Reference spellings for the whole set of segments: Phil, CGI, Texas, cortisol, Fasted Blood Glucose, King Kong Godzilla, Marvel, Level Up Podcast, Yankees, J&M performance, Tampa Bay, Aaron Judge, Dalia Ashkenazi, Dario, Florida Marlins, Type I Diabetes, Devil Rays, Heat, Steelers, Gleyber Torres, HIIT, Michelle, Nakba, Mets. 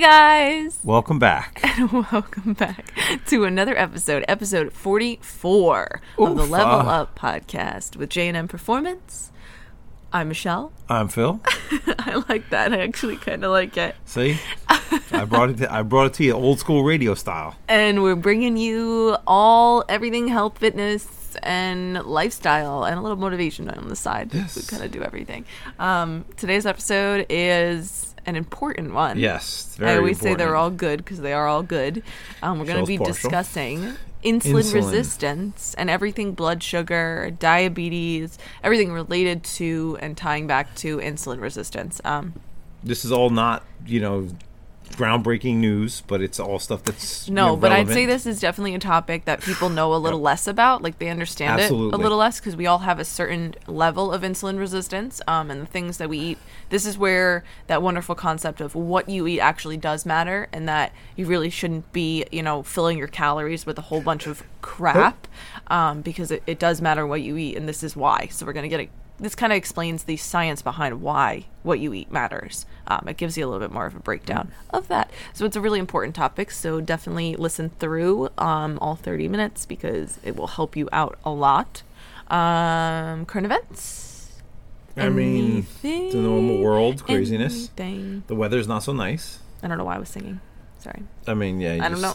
Hi guys! Welcome back. And welcome back to another episode, episode 44 of the Level Up Podcast with J&M Performance. I'm Michelle. I'm Phil. I like that. I actually kind of like it. See? I brought it to you old school radio style. And we're bringing you everything health, fitness, and lifestyle, and a little motivation on the side. Yes. We kind of do everything. Today's episode is an important one. Yes, very important. I always say they're all good because they are all good. We're going to be discussing insulin resistance and everything blood sugar, diabetes, everything related to and tying back to insulin resistance. This is all not, groundbreaking news, but it's all stuff that's but I'd say this is definitely a topic that people know a little less about. Like, they understand it a little less because we all have a certain level of insulin resistance, and the things that we eat. This is where that wonderful concept of what you eat actually does matter, and that you really shouldn't be, filling your calories with a whole bunch of crap, because it does matter what you eat, and this is why. So we're going to get this kind of explains the science behind why what you eat matters. It gives you a little bit more of a breakdown of that. So it's a really important topic. So definitely listen through all 30 minutes because it will help you out a lot. Current events. The normal world craziness. Anything. The weather's not so nice. I don't know why I was singing. Sorry. I don't know.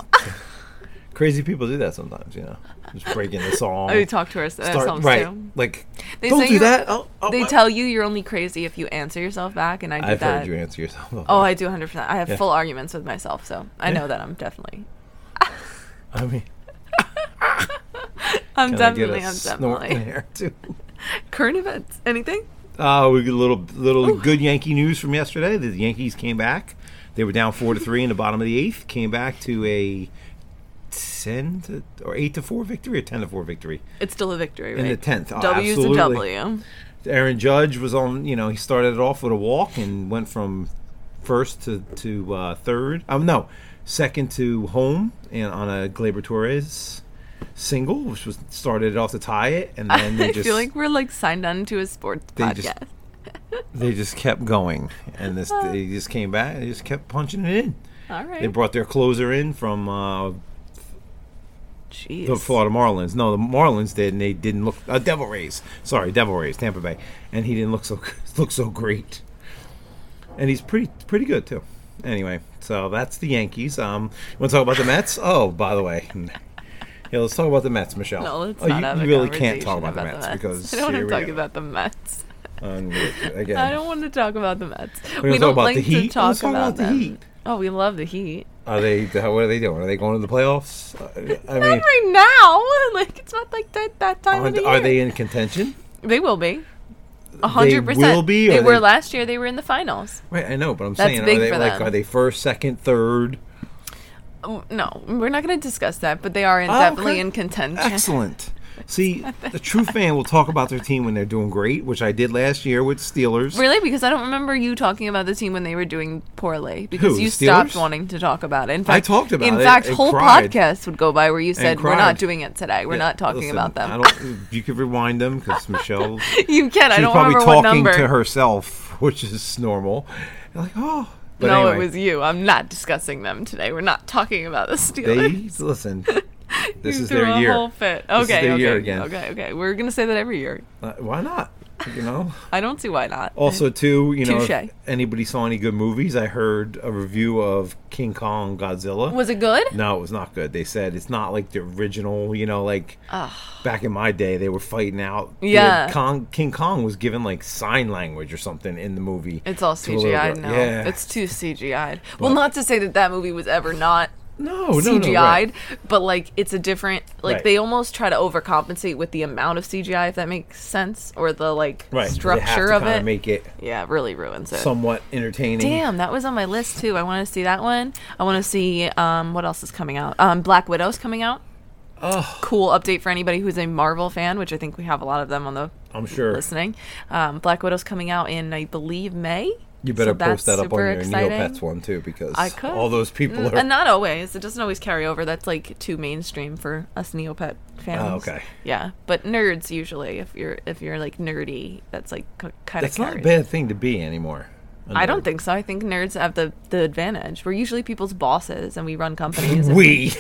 Crazy people do that sometimes, just breaking the song. We talk to ourselves too. Like, they don't do that. They tell you you're only crazy if you answer yourself back, and I've heard you answer yourself. Oh, I do 100%. I have full arguments with myself, so I know that I'm definitely. I'm definitely. In here too. Current events, anything? We get a little good Yankee news from yesterday. The Yankees came back. They were down 4-3 in the bottom of the eighth. Came back to a 8-4 victory or 10-4 victory. It's still a victory, right? In the 10th. W's a W. Aaron Judge was on, he started it off with a walk and went from first to third. Second to home, and on a Gleyber Torres single, which was started it off to tie it, and then they just feel like we're signed on to a sports podcast. They just kept going, and they just came back and they just kept punching it in. All right. They brought their closer in from Jeez. The Florida Marlins. No, the Marlins did, and they didn't look. Devil Rays. Sorry, Devil Rays, Tampa Bay, and he didn't look so great. And he's pretty good too. Anyway, so that's the Yankees. You want to talk about the Mets? Oh, by the way, let's talk about the Mets, Michelle. No, let's not. You really can't talk about the Mets because I don't want to talk about the Mets. Again, I don't want to talk about the Mets. We don't like to talk about the Heat. Oh, we love the Heat. What are they doing? Are they going to the playoffs? Not right now. It's not that time of the year. Are they in contention? They will be. 100%. They will be? They were last year. They were in the finals. Right, I know, but I'm saying, are they first, second, third? No, we're not going to discuss that, but they are definitely in contention. Excellent. See, a true fan will talk about their team when they're doing great, which I did last year with Steelers. Really? Because I don't remember you talking about the team when they were doing poorly. Because you stopped wanting to talk about it. In fact, I talked about it. In fact, whole podcasts would go by where you said, we're not doing it today. We're not talking about them. You could rewind them because Michelle... You can. I don't remember what number. She's probably talking to herself, which is normal. You're like, oh... But no, anyway. It was you. I'm not discussing them today. We're not talking about the Steelers. Listen... This is their year. Whole fit. Okay, this is their year again. Okay. We're going to say that every year. Why not? I don't see why not. Also, too, if anybody saw any good movies, I heard a review of King Kong Godzilla. Was it good? No, it was not good. They said it's not like the original, back in my day, they were fighting out. Yeah. King Kong was given sign language or something in the movie. It's all CGI now. Yeah. It's too CGI'd. Well, not to say that movie was ever not. CGI'd, no, right. But it's a different they almost try to overcompensate with the amount of CGI, if that makes sense, or the structure of it. Make it it really ruins it. Somewhat entertaining. Damn, that was on my list too. I want to see that one. I want to see what else is coming out. Black Widow's coming out. Oh. Cool update for anybody who's a Marvel fan, which I think we have a lot of them on the. I'm sure listening. Black Widow's coming out in, I believe, May. You better post that up on your Neopets one, too, because all those people are... And not always. It doesn't always carry over. That's, too mainstream for us Neopet fans. Oh, okay. Yeah, but nerds, usually, if you're nerdy, that's kind of carries. That's not a bad thing to be anymore. I don't think so. I think nerds have the advantage. We're usually people's bosses, and we run companies. We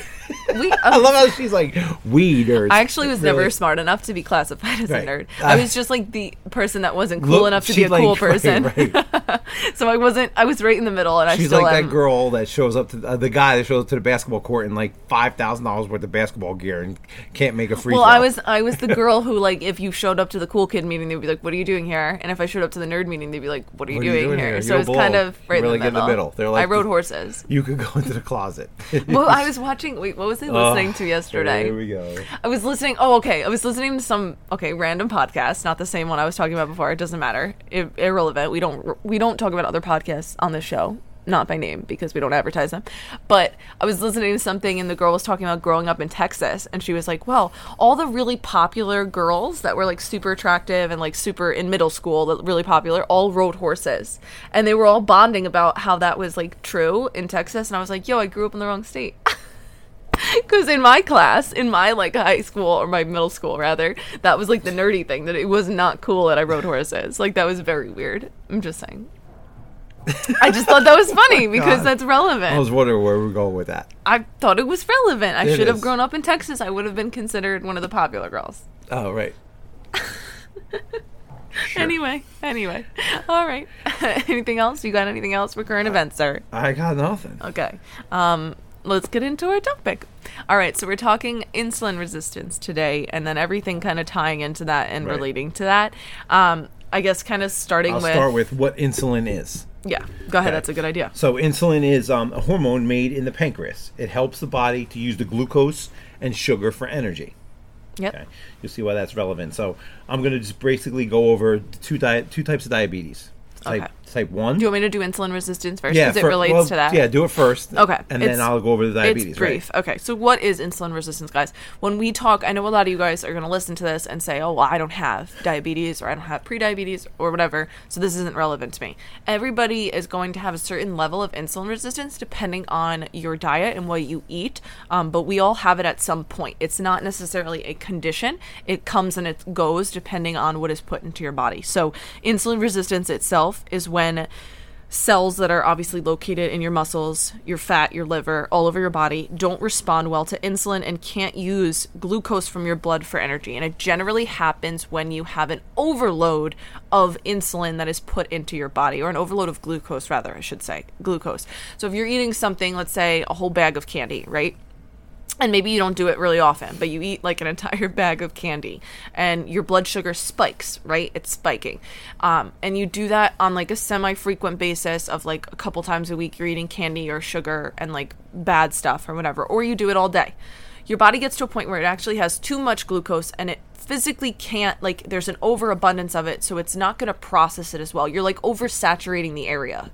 I love how she's like, we nerds. I actually was never smart enough to be classified as a nerd. I was just like the person that wasn't cool enough to be a cool person. Right. So I wasn't. I was right in the middle, and she's I still like am. That girl that shows up to the guy that shows up to the basketball court in like $5,000 worth of basketball gear and can't make a free. Well, throw. I was the girl who, like, if you showed up to the cool kid meeting, they'd be like, "What are you doing here?" And if I showed up to the nerd meeting, they'd be like, "What are you doing here?" So it's kind of right really in the middle. They're like, I rode horses. You could go into the closet. Well, I was watching. Wait, what was I listening to yesterday? Here we go. I was listening. Oh, okay. I was listening to some random podcast, not the same one I was talking about before. It doesn't matter. Irrelevant. We don't talk about other podcasts on this show, not by name because we don't advertise them. But I was listening to something, and the girl was talking about growing up in Texas, and she was like, "Well, all the really popular girls that were like super attractive and like super in middle school, that really popular, all rode horses, and they were all bonding about how that was like true in Texas." And I was like, "Yo, I grew up in the wrong state." Because in my class, in my like high school or my middle school rather, that was like the nerdy thing, that it was not cool that I rode horses. Like, that was very weird. I'm just saying. I just thought that was funny because that's relevant. I was wondering where we were going with that. I thought it was relevant. I should have grown up in Texas. I would have been considered one of the popular girls. Oh, right. Sure. Anyway. All right. Anything else? You got anything else for current events, sir? I got nothing. Okay. Let's get into our topic. All right, so we're talking insulin resistance today, and then everything kind of tying into that and relating to that. I guess kind of I'll start with what insulin is. Yeah, go ahead. Okay. That's a good idea. So insulin is a hormone made in the pancreas. It helps the body to use the glucose and sugar for energy. Yep. Okay. You'll see why that's relevant. So I'm going to just basically go over two types of diabetes. Type 1. Do you want me to do insulin resistance first? Because it relates to that. Yeah, do it first. Okay. And then I'll go over the diabetes. It's brief. Right? Okay. So what is insulin resistance, guys? When we talk, I know a lot of you guys are going to listen to this and say, oh, well, I don't have diabetes or I don't have prediabetes or whatever, so this isn't relevant to me. Everybody is going to have a certain level of insulin resistance depending on your diet and what you eat, but we all have it at some point. It's not necessarily a condition. It comes and it goes depending on what is put into your body. So insulin resistance itself is when cells that are obviously located in your muscles, your fat, your liver, all over your body, don't respond well to insulin and can't use glucose from your blood for energy. And it generally happens when you have an overload of insulin that is put into your body, or an overload of glucose, rather, I should say, glucose. So if you're eating something, let's say a whole bag of candy, right? And maybe you don't do it really often, but you eat like an entire bag of candy and your blood sugar spikes, right? It's spiking. And you do that on like a semi-frequent basis of like a couple times a week, you're eating candy or sugar and like bad stuff or whatever, or you do it all day. Your body gets to a point where it actually has too much glucose and it physically can't, like, there's an overabundance of it. So it's not going to process it as well. You're like oversaturating the area.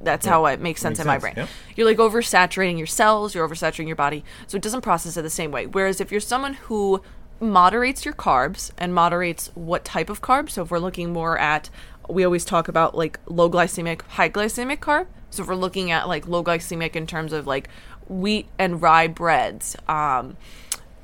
That's how it makes sense in my brain. Yep. You're like oversaturating your cells, you're oversaturating your body, so it doesn't process it the same way. Whereas if you're someone who moderates your carbs and moderates what type of carbs, so if we're looking more at, we always talk about like low glycemic, high glycemic carb. So if we're looking at like low glycemic in terms of like wheat and rye breads,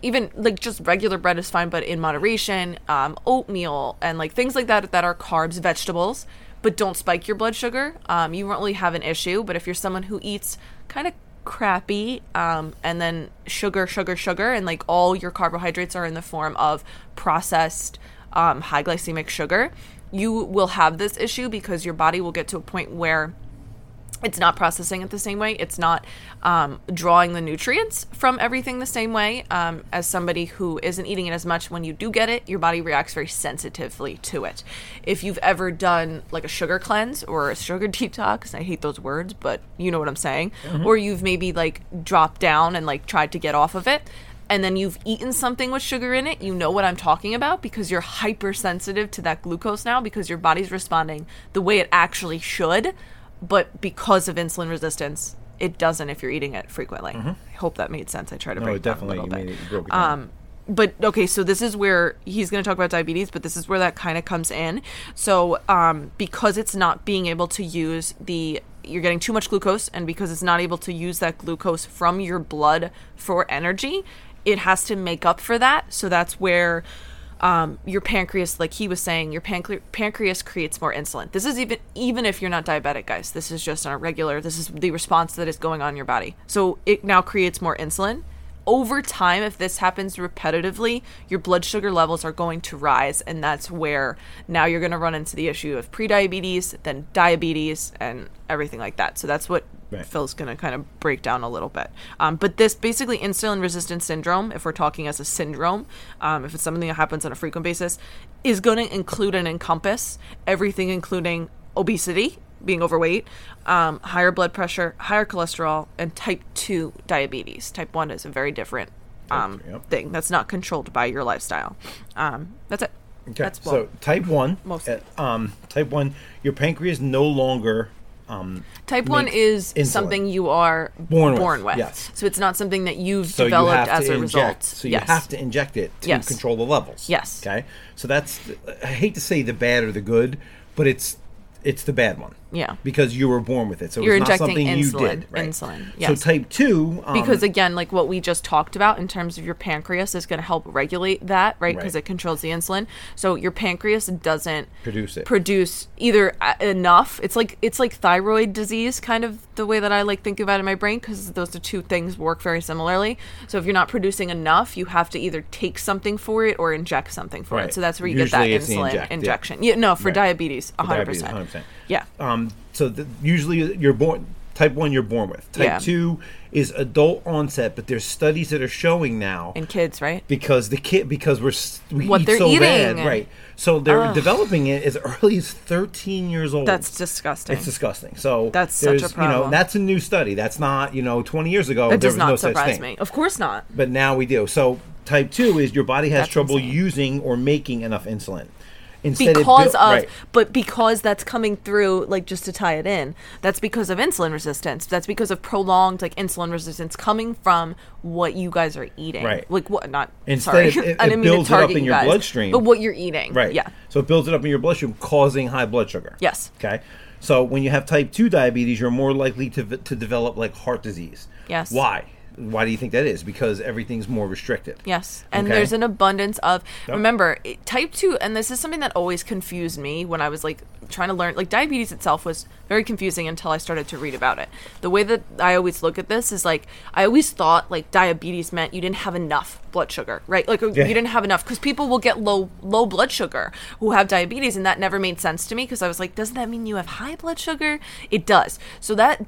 even like just regular bread is fine, but in moderation, oatmeal and like things like that are carbs, vegetables, but don't spike your blood sugar. You won't really have an issue. But if you're someone who eats kind of crappy and then sugar, and like all your carbohydrates are in the form of processed high glycemic sugar, you will have this issue because your body will get to a point where it's not processing it the same way. It's not drawing the nutrients from everything the same way as somebody who isn't eating it as much. When you do get it, your body reacts very sensitively to it. If you've ever done like a sugar cleanse or a sugar detox, I hate those words, but you know what I'm saying, or you've maybe like dropped down and like tried to get off of it, and then you've eaten something with sugar in it, you know what I'm talking about, because you're hypersensitive to that glucose now because your body's responding the way it actually should. But because of insulin resistance, it doesn't if you're eating it frequently. I hope that made sense. I try to break it down a little bit. You broke it down. But, okay, so this is where he's going to talk about diabetes, but this is where that kind of comes in. So because it's not being able to use you're getting too much glucose, and because it's not able to use that glucose from your blood for energy, it has to make up for that. So that's where your pancreas, like he was saying, your pancreas creates more insulin. This is even if you're not diabetic, guys. This is just a regular, this is the response that is going on in your body. So it now creates more insulin. Over time, if this happens repetitively, your blood sugar levels are going to rise, and that's where now you're going to run into the issue of prediabetes, then diabetes, and everything like that. So that's what Phil's going to kind of break down a little bit. But this basically insulin resistance syndrome, if we're talking as a syndrome, if it's something that happens on a frequent basis, is going to include and encompass everything, including obesity, being overweight, higher blood pressure, higher cholesterol, and type 2 diabetes. Type 1 is a very different thing that's not controlled by your lifestyle. That's it. Okay. That's so type 1, type 1, your pancreas no longer Type 1 is something you are born with. Yes. So it's not something that you've developed as a result. So you have to inject it to control the levels. Yes. Okay? So that's, I hate to say the bad or the good, but it's the bad one. Yeah. Because you were born with it. So it's not something you did. Right? Insulin. Yes. So type 2. Because again, like what we just talked about in terms of your pancreas is going to help regulate that, right? Because it controls the insulin. So your pancreas doesn't produce either enough. It's like thyroid disease, kind of the way that I like think about it in my brain, because those two things work very similarly. So if you're not producing enough, you have to either take something for it or inject something for it. So that's where you get that insulin injection. Yeah. For diabetes, 100%. Yeah. So usually you're born, type 1 you're born with. Type 2 is adult onset, but there's studies that are showing now in kids, right? Because we what eat they're so eating bad, right? So they're developing it as early as 13 years old. That's disgusting. It's disgusting. So that's such a problem. That's a new study. That's not 20 years ago. That does not surprise me. Of course not. But now we do. So type 2 is your body has trouble using or making enough insulin. Because that's coming through, like just to tie it in, that's because of insulin resistance. That's because of prolonged insulin resistance coming from what you guys are eating. Right. It builds it up in your bloodstream. But what you're eating. Right. Yeah. So it builds it up in your bloodstream, causing high blood sugar. Yes. Okay. So when you have type 2 diabetes, you're more likely to develop heart disease. Yes. Why? Why do you think that is? Because everything's more restricted. Yes. And there's an abundance of... Yep. Remember, type 2, and this is something that always confused me when I was trying to learn... diabetes itself was very confusing until I started to read about it. The way that I always look at this is I always thought diabetes meant you didn't have enough blood sugar, right? You didn't have enough, because people will get low blood sugar who have diabetes, and that never made sense to me, because I was doesn't that mean you have high blood sugar? It does. So that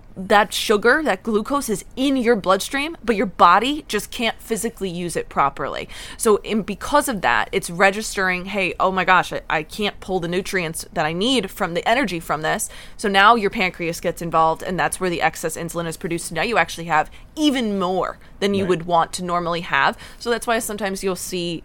sugar, that glucose is in your bloodstream, but your body just can't physically use it properly. So because of that, it's registering, hey, oh my gosh, I can't pull the nutrients that I need from the energy from this. So now your pancreas gets involved, and that's where the excess insulin is produced. Now you actually have even more than you would want to normally have. So that's why sometimes you'll see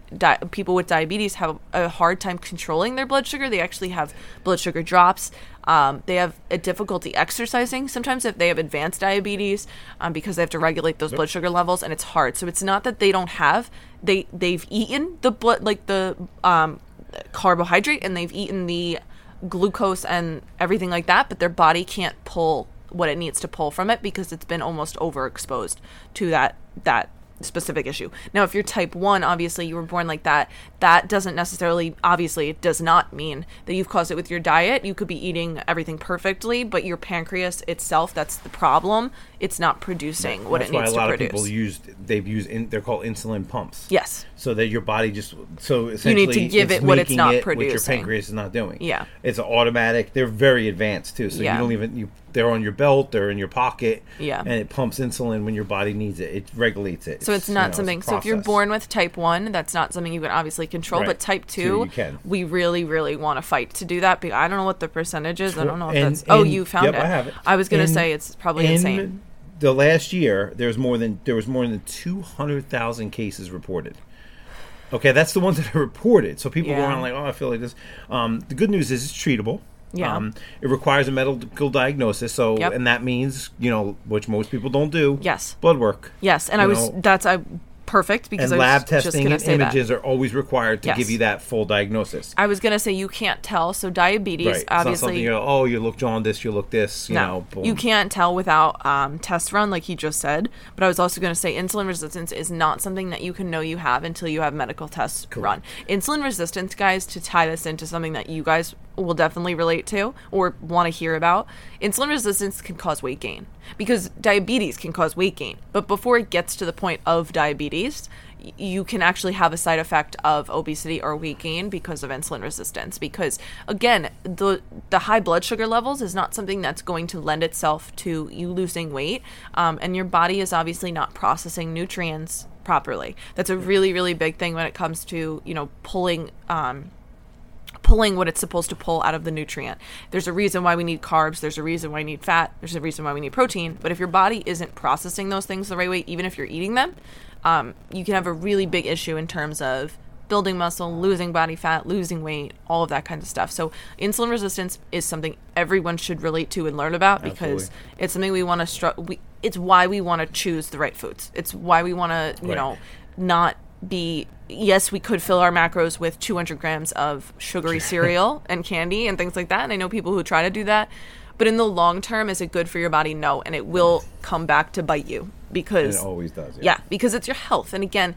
people with diabetes have a hard time controlling their blood sugar. They actually have blood sugar drops. They have a difficulty exercising sometimes if they have advanced diabetes, because they have to regulate those blood sugar levels, and it's hard. So it's not that they don't have, they've eaten the blood, the carbohydrate, and they've eaten the glucose and everything like that, but their body can't pull what it needs to pull from it because it's been almost overexposed to that specific issue. Now, if you're type 1, obviously you were born like that. That doesn't necessarily, obviously, it does not mean that you've caused it with your diet. You could be eating everything perfectly, but your pancreas itself, that's the problem. It's not producing what it needs to produce. That's why a lot of people they're called insulin pumps. Yes. So that your body essentially you need to give it what it's not producing. What your pancreas is not doing. Yeah. It's automatic. They're very advanced too. So they're on your belt, they're in your pocket, and it pumps insulin when your body needs it. It regulates it. So it's not something. So if you're born with type 1, that's not something you can obviously control. Right. But type 2, we really, really want to fight to do that. But I don't know what the percentage is. I don't know if that's... you found it. I have it. I was going to say it's probably insane. The last year, there was more than 200,000 cases reported. Okay, that's the ones that are reported. So people go around I feel like this. The good news is it's treatable. Yeah. It requires a medical diagnosis, so and that means, which most people don't do. Yes. Blood work. Yes, and I was perfect, because lab testing and images are always required to give you that full diagnosis. I was going to say you can't tell. So diabetes, obviously, it's not something you're, oh, you look jaundiced, you look this, you know. Boom. You can't tell without tests run, like he just said. But I was also going to say insulin resistance is not something that you can know you have until you have medical tests run. Insulin resistance, guys, to tie this into something that you guys will definitely relate to or want to hear about, insulin resistance can cause weight gain, because diabetes can cause weight gain. But before it gets to the point of diabetes, you can actually have a side effect of obesity or weight gain because of insulin resistance. Because, again, the high blood sugar levels is not something that's going to lend itself to you losing weight. And your body is obviously not processing nutrients properly. That's a really, really big thing when it comes to, you know, pulling what it's supposed to pull out of the nutrient. There's a reason why we need carbs. There's a reason why we need fat. There's a reason why we need protein. But if your body isn't processing those things the right way, even if you're eating them, you can have a really big issue in terms of building muscle, losing body fat, losing weight, all of that kind of stuff. So insulin resistance is something everyone should relate to and learn about, because it's something we want to it's why we want to choose the right foods. It's why we want to, you know, not be... Yes, we could fill our macros with 200 grams of sugary cereal and candy and things like that. And I know people who try to do that. But in the long term, is it good for your body? No. And it will come back to bite you, because... And it always does. Yeah, because it's your health. And again,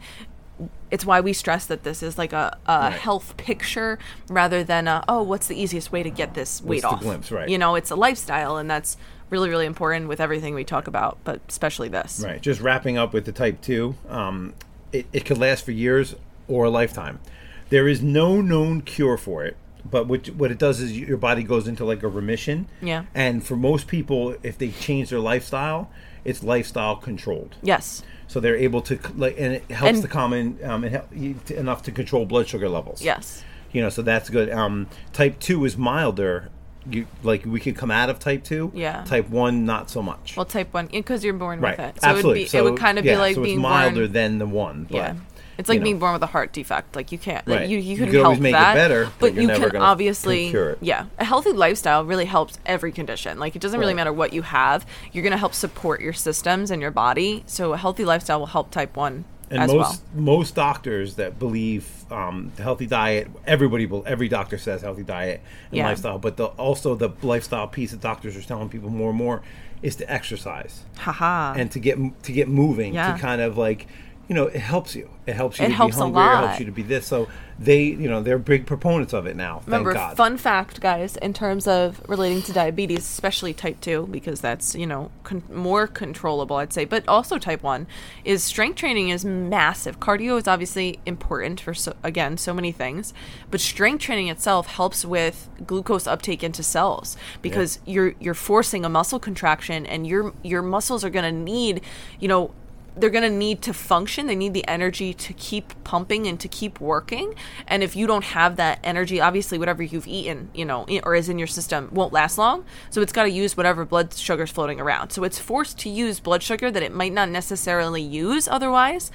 it's why we stress that this is like a health picture rather than what's the easiest way to get this weight off? Glimpse, right. You know, it's a lifestyle, and that's really, really important with everything we talk about, but especially this. Right. Just wrapping up with the type 2, it could last for years or a lifetime. There is no known cure for it, but what it does is your body goes into like a remission. Yeah. And for most people, if they change their lifestyle, it's lifestyle controlled. Yes. So they're able to, like, and it helps to enough to control blood sugar levels. Yes. You know, so that's good. Type 2 is milder. We could come out of type 2. Yeah. Type 1, not so much. Well, type 1, because you're born with it. So absolutely. It would kind of be like being born. So it's milder than the 1. But, yeah. It's like being born with a heart defect. Like, you can't. Right. Like, you couldn't help that. You can always make it better, but you can obviously cure it. Yeah. A healthy lifestyle really helps every condition. Like, it doesn't really matter what you have. You're going to help support your systems and your body. So a healthy lifestyle will help type 1. And most doctors that believe the healthy diet, every doctor says healthy diet and lifestyle, but also the lifestyle piece that doctors are telling people more and more is to exercise, and to get moving, to kind of like, you know, it helps you. It helps you to be hungry. It helps you to be this. So they're big proponents of it now. Remember, thank God. Fun fact, guys, in terms of relating to diabetes, especially type 2, because that's, you know, more controllable, I'd say, but also type 1, is strength training is massive. Cardio is obviously important for, so many things, but strength training itself helps with glucose uptake into cells, because you're forcing a muscle contraction, and your muscles are going to need, you know, they're going to need to function. They need the energy to keep pumping and to keep working. And if you don't have that energy, obviously whatever you've eaten, you know, or is in your system won't last long. So it's got to use whatever blood sugar's floating around. So it's forced to use blood sugar that it might not necessarily use otherwise,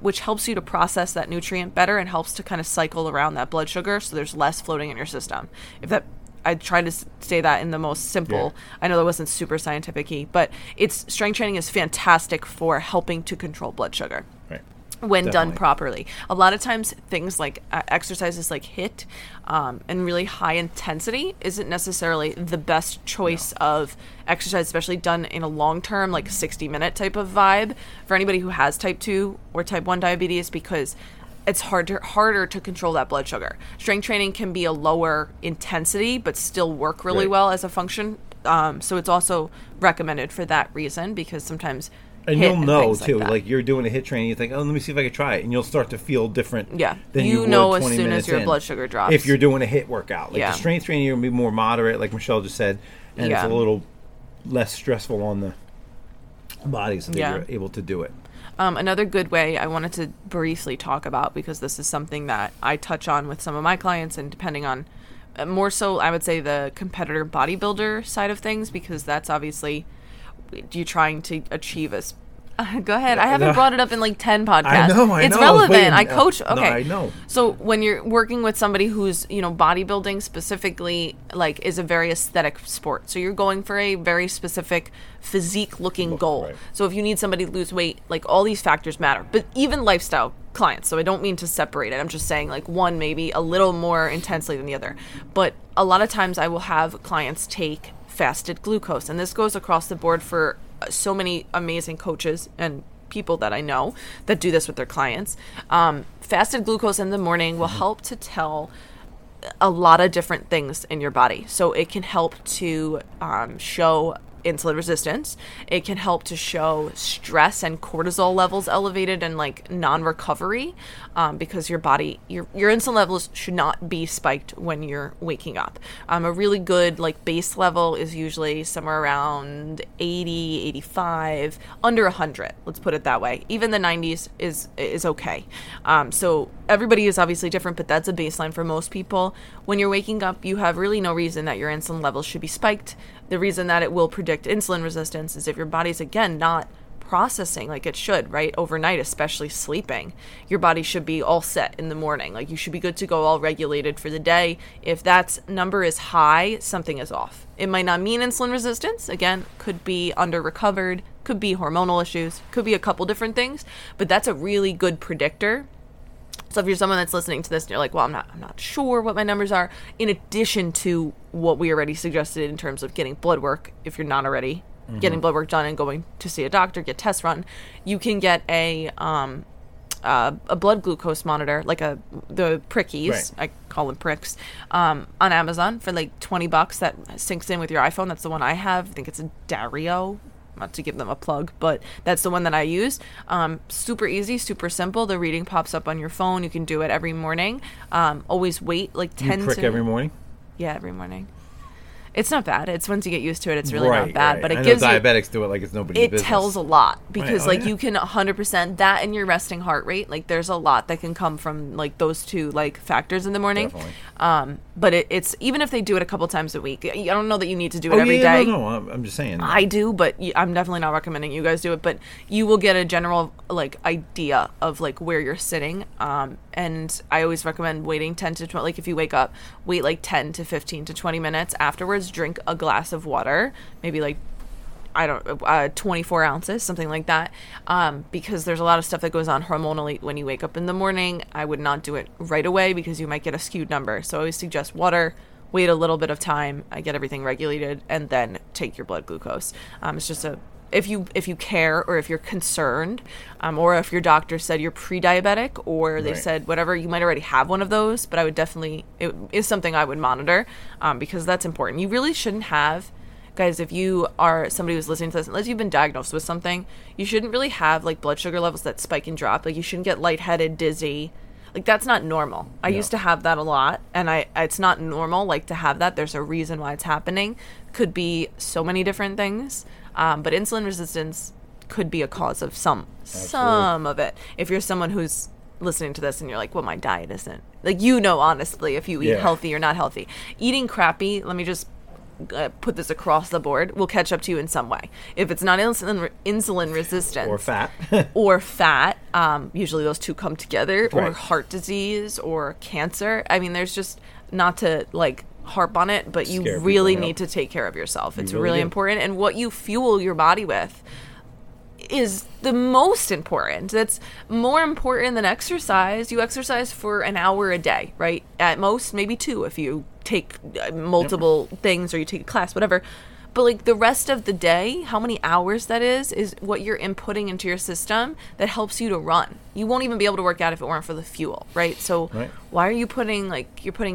which helps you to process that nutrient better and helps to kind of cycle around that blood sugar, so there's less floating in your system. If that... I try to say that in the most simple. Yeah. I know that wasn't super scientific-y, but it's strength training is fantastic for helping to control blood sugar. Right. When definitely done properly. A lot of times things like exercises like HIIT and really high intensity isn't necessarily the best choice of exercise, especially done in a long term, like 60-minute type of vibe for anybody who has type 2 or type 1 diabetes, because it's harder to control that blood sugar. Strength training can be a lower intensity but still work really well as a function. So it's also recommended for that reason, because sometimes and you'll know too, like you're doing a HIIT training, you think, oh, let me see if I can try it, and you'll start to feel different. Yeah, than you know as soon as your blood sugar drops. If you're doing a HIIT workout, like the strength training, you're gonna be more moderate, like Michelle just said, and it's a little less stressful on the body, so that you're able to do it. Another good way I wanted to briefly talk about, because this is something that I touch on with some of my clients, and depending on more so, I would say the competitor bodybuilder side of things, because that's obviously you're trying to achieve a Go ahead. I haven't brought it up in like 10 podcasts. I know. It's relevant. I coach. Okay. No, I know. So when you're working with somebody who's, you know, bodybuilding specifically, like, is a very aesthetic sport. So you're going for a very specific physique looking goal. Right. So if you need somebody to lose weight, like, all these factors matter. But even lifestyle clients. So I don't mean to separate it. I'm just saying, like, one maybe a little more intensely than the other. But a lot of times I will have clients take fasted glucose. And this goes across the board for so many amazing coaches and people that I know that do this with their clients. Fasted glucose in the morning will help to tell a lot of different things in your body. So it can help to show insulin resistance. It can help to show stress and cortisol levels elevated and like non-recovery, because your body, your insulin levels should not be spiked when you're waking up. A really good like base level is usually somewhere around 80, 85, under 100. Let's put it that way. Even the 90s is okay. So everybody is obviously different, but that's a baseline for most people. When you're waking up, you have really no reason that your insulin levels should be spiked. The reason that it will predict insulin resistance is if your body's, again, not processing like it should, right? Overnight, especially sleeping, your body should be all set in the morning. Like, you should be good to go, all regulated for the day. If that number is high, something is off. It might not mean insulin resistance. Again, could be under-recovered, could be hormonal issues, could be a couple different things, but that's a really good predictor. So if you're someone that's listening to this and you're like, well, I'm not sure what my numbers are, in addition to what we already suggested in terms of getting blood work, if you're not already getting blood work done and going to see a doctor, get tests run, you can get a blood glucose monitor, like the prickies, right. I call them pricks, on Amazon for like $20 that syncs in with your iPhone. That's the one I have. I think it's a Dario. Not to give them a plug, but that's the one that I use. Super easy, super simple. The reading pops up on your phone. You can do it every morning. Always wait like 10 to... You prick every morning? Yeah, every morning. It's not bad. It's once you get used to it, it's really not bad. Right. But it gives you... I know diabetics do it like it's nobody's business. It tells a lot because you can 100% that and your resting heart rate. Like, there's a lot that can come from like those two like factors in the morning. Definitely. But it's even if they do it a couple times a week, I don't know that you need to do it every day. No, I'm just saying. I do, but I'm definitely not recommending you guys do it. But you will get a general like idea of like where you're sitting. And I always recommend waiting 10 to 20. Like, if you wake up, wait like 10 to 15 to 20 minutes afterwards. Drink a glass of water, maybe like 24 ounces, something like that, because there's a lot of stuff that goes on hormonally when you wake up in the morning. I would not do it right away because you might get a skewed number. So I always suggest water, wait a little bit of time, get everything regulated, and then take your blood glucose. It's just a if you care or if you're concerned, or if your doctor said you're pre-diabetic or they said whatever, you might already have one of those, but I would definitely, it is something I would monitor, because that's important. You really shouldn't have, guys, if you are somebody who's listening to this, unless you've been diagnosed with something, you shouldn't really have like blood sugar levels that spike and drop. Like, you shouldn't get lightheaded, dizzy. Like, that's not normal. I used to have that a lot, and it's not normal, like, to have that. There's a reason why it's happening. Could be so many different things, but insulin resistance could be a cause of some of it. If you're someone who's listening to this and you're like, well, my diet isn't. Like, you know, honestly, if you eat healthy or not healthy. Eating crappy, let me just put this across the board, will catch up to you in some way. If it's not insulin resistance or fat usually those two come together, or heart disease or cancer. I mean, there's just, not to like harp on it, but you really need to take care of yourself. It's really important, and what you fuel your body with is the most important. That's more important than exercise. You exercise for an hour a day, right? At most, maybe two if you take multiple things or you take a class, whatever. But like the rest of the day, how many hours that is what you're inputting into your system that helps you to run. You won't even be able to work out if it weren't for the fuel, right? So why are you putting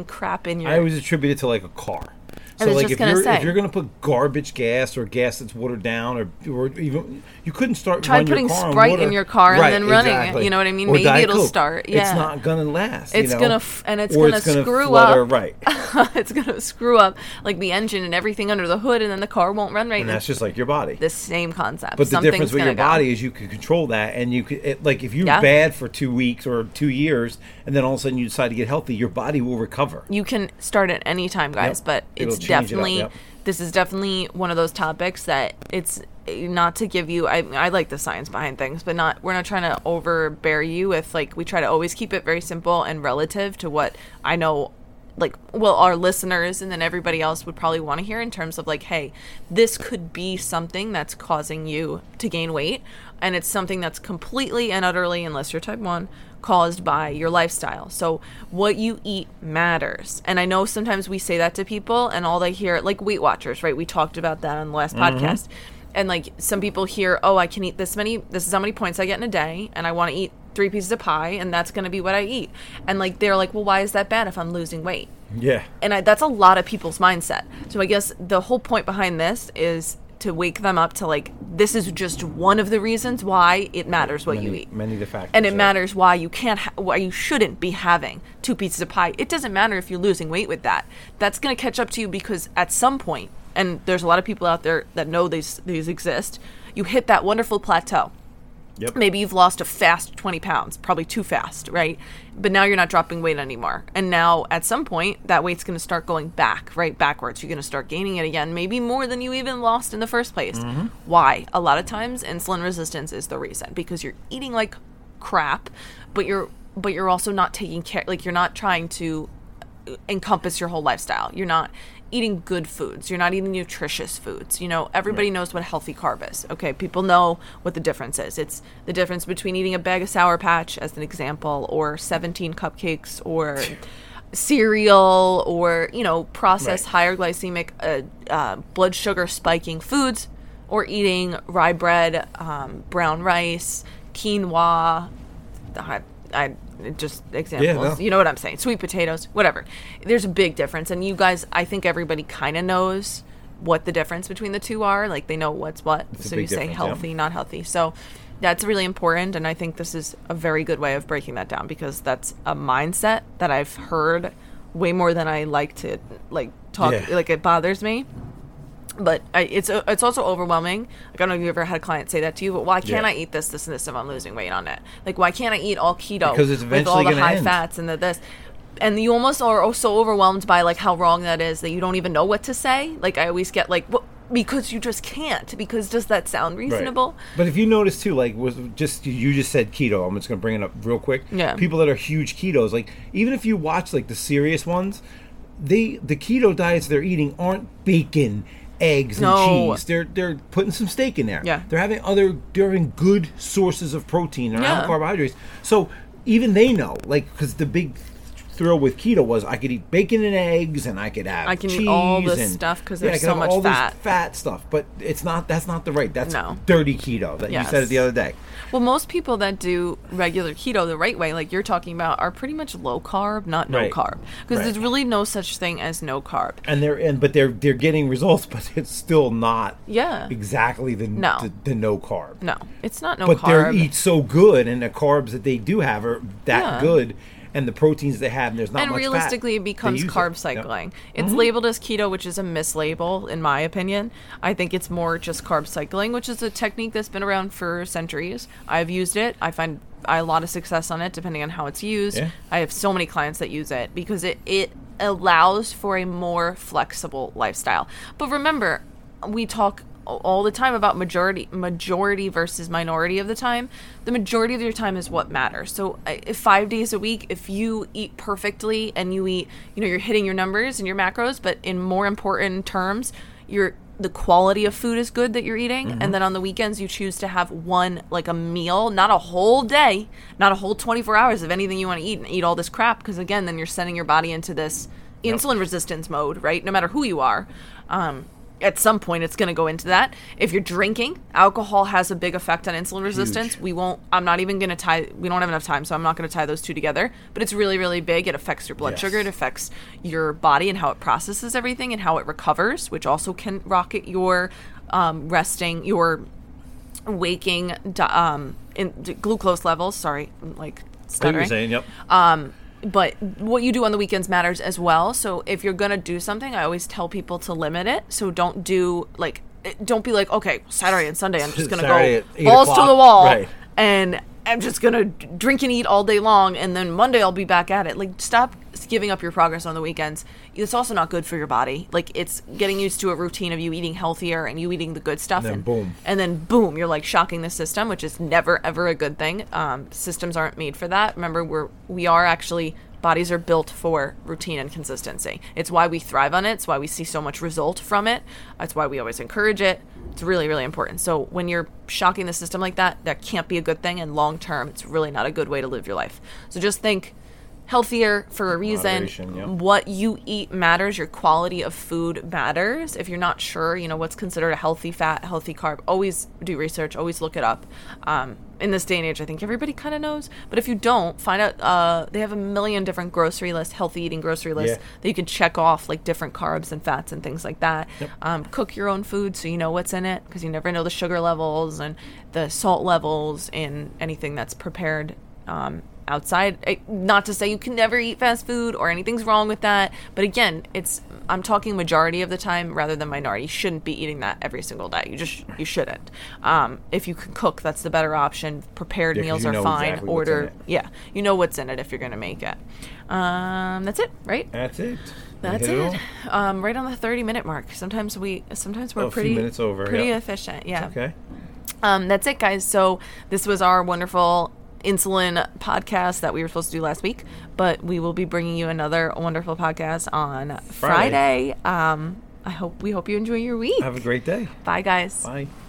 crap in your... I always attribute it to like a car. So like if you're going to put garbage gas or gas that's watered down or even you couldn't start try putting your car Sprite in your car and then running it. You know what I mean? Or maybe it'll start. Yeah. It's not going to last. It's going to and it's going to screw flutter, up. Right. It's going to screw up like the engine and everything under the hood, and then the car won't run right. And that's just like your body. The same concept. But the difference with your body is you can control that, and you could like if you're bad for 2 weeks or 2 years, and then all of a sudden you decide to get healthy, your body will recover. You can start at any time, guys, but it's definitely, this is definitely one of those topics that it's not to give you, I like the science behind things, but we're not trying to overbear you with, like, we try to always keep it very simple and relative to what I know, like, well, our listeners and then everybody else would probably want to hear in terms of, like, hey, this could be something that's causing you to gain weight, and it's something that's completely and utterly, unless you're type 1, caused by your lifestyle. So what you eat matters. And I know sometimes we say that to people, and all they hear, like Weight Watchers, right? We talked about that on the last podcast. And, like, some people hear, oh, I can eat this is how many points I get in a day, and I want to eat 3 pieces of pie, and that's going to be what I eat. And, like, they're like, well, why is that bad if I'm losing weight? Yeah. And that's a lot of people's mindset. So I guess the whole point behind this is to wake them up to, like, this is just one of the reasons why it matters what you eat. Many of the factors. And it matters why you why you shouldn't be having 2 pieces of pie. It doesn't matter if you're losing weight with that. That's going to catch up to you, because at some point, and there's a lot of people out there that know these exist, you hit that wonderful plateau. Yep. Maybe you've lost a fast 20 pounds, probably too fast, right? But now you're not dropping weight anymore. And now at some point, that weight's going to start going back, right? Backwards. You're going to start gaining it again, maybe more than you even lost in the first place. Mm-hmm. Why? A lot of times, insulin resistance is the reason, because you're eating like crap, but you're also not taking care, like, you're not trying to encompass your whole lifestyle. You're not eating good foods, you're not eating nutritious foods. You know, everybody knows what a healthy carb is. Okay, people know what the difference is. It's the difference between eating a bag of Sour Patch, as an example, or 17 cupcakes, or cereal, or, you know, processed higher glycemic, blood sugar spiking foods, or eating rye bread, brown rice, quinoa, just examples. You know what I'm saying? Sweet potatoes, whatever. There's a big difference. And you guys, I think everybody kind of knows what the difference between the two are. Like, they know what's what. So you say healthy, not healthy. So that's really important. And I think this is a very good way of breaking that down, because that's a mindset that I've heard way more than I like to, like, talk. Yeah. Like, it bothers me. But it's also overwhelming. Like, I don't know if you ever had a client say that to you, but why can't I eat this, this, and this if I'm losing weight on it? Like, why can't I eat all keto with all the high fats and the this? And you almost are so overwhelmed by, like, how wrong that is that you don't even know what to say. Like, I always get, like, well, because you just can't. Because does that sound reasonable? Right. But if you notice, too, like, you just said keto. I'm just going to bring it up real quick. Yeah. People that are huge ketos, like, even if you watch, like, the serious ones, the keto diets they're eating aren't bacon, eggs, and cheese. They're putting some steak in there. Yeah. They're having good sources of protein and carbohydrates. So even they know, like, because the big thrill with keto was I could eat bacon and eggs, and I can cheese eat all this and stuff, because there's so much fat. This fat stuff, but that's dirty keto that you said it the other day. Well, most people that do regular keto the right way, like you're talking about, are pretty much low carb, not no carb, because there's really no such thing as no carb. And they're getting results, but it's still not exactly the no carb. No, it's not no carb. But they eat so good, and the carbs that they do have are that good. And the proteins they have, and there's not much fat. And realistically, it becomes carb cycling. It's labeled as keto, which is a mislabel, in my opinion. I think it's more just carb cycling, which is a technique that's been around for centuries. I've used it. I find a lot of success on it, depending on how it's used. Yeah. I have so many clients that use it, because it allows for a more flexible lifestyle. But remember, we talk all the time about majority versus minority of the time. The majority of your time is what matters. So 5 days a week, if you eat perfectly and you eat, you know, you're hitting your numbers and your macros, but in more important terms, the quality of food is good that you're eating. Mm-hmm. And then on the weekends, you choose to have one, like a meal, not a whole day, not a whole 24 hours of anything you want to eat and eat all this crap. Because again, then you're sending your body into this insulin resistance mode, right? No matter who you are. At some point, it's going to go into that. If you're drinking, alcohol has a big effect on insulin resistance. Huge. We don't have enough time, so I'm not going to tie those two together. But it's really, really big. It affects your blood sugar. It affects your body and how it processes everything and how it recovers, which also can rocket your resting, your waking glucose levels. Sorry, I'm, like, stuttering. What you were saying, yep. But what you do on the weekends matters as well. So if you're going to do something, I always tell people to limit it. So don't be like, okay, Saturday and Sunday, I'm just going to go balls to the wall. Right. And I'm just going to drink and eat all day long, and then Monday I'll be back at it. Like, stop giving up your progress on the weekends. It's also not good for your body. Like, it's getting used to a routine of you eating healthier and you eating the good stuff. And then boom. And then boom, you're, like, shocking the system, which is never, ever a good thing. Systems aren't made for that. Remember, we are actually... Bodies are built for routine and consistency. It's why we thrive on it. It's why we see so much result from it. It's why we always encourage it. It's really, really important. So when you're shocking the system like that, that can't be a good thing. And long term, it's really not a good way to live your life. So just think healthier for a reason. Yeah. What you eat matters. Your quality of food matters. If you're not sure, you know, what's considered a healthy fat, healthy carb, always do research. Always look it up. In this day and age, I think everybody kind of knows. But if you don't, find out. They have a million different grocery lists, healthy eating grocery lists that you can check off, like different carbs and fats and things like that. Yep. Cook your own food so you know what's in it, because you never know the sugar levels and the salt levels in anything that's prepared outside. Not to say you can never eat fast food or anything's wrong with that. But again, I'm talking majority of the time rather than minority. You shouldn't be eating that every single day. You shouldn't. If you can cook, that's the better option. Prepared meals are fine. Exactly. Order. Yeah. You know what's in it if you're going to make it. That's it, right? That's it. Right on the 30-minute mark. Sometimes we're pretty efficient. Yeah. It's okay. That's it, guys. So this was our wonderful insulin podcast that we were supposed to do last week, but we will be bringing you another wonderful podcast on Friday. I hope you enjoy your week. Have a great day. Bye, guys. Bye.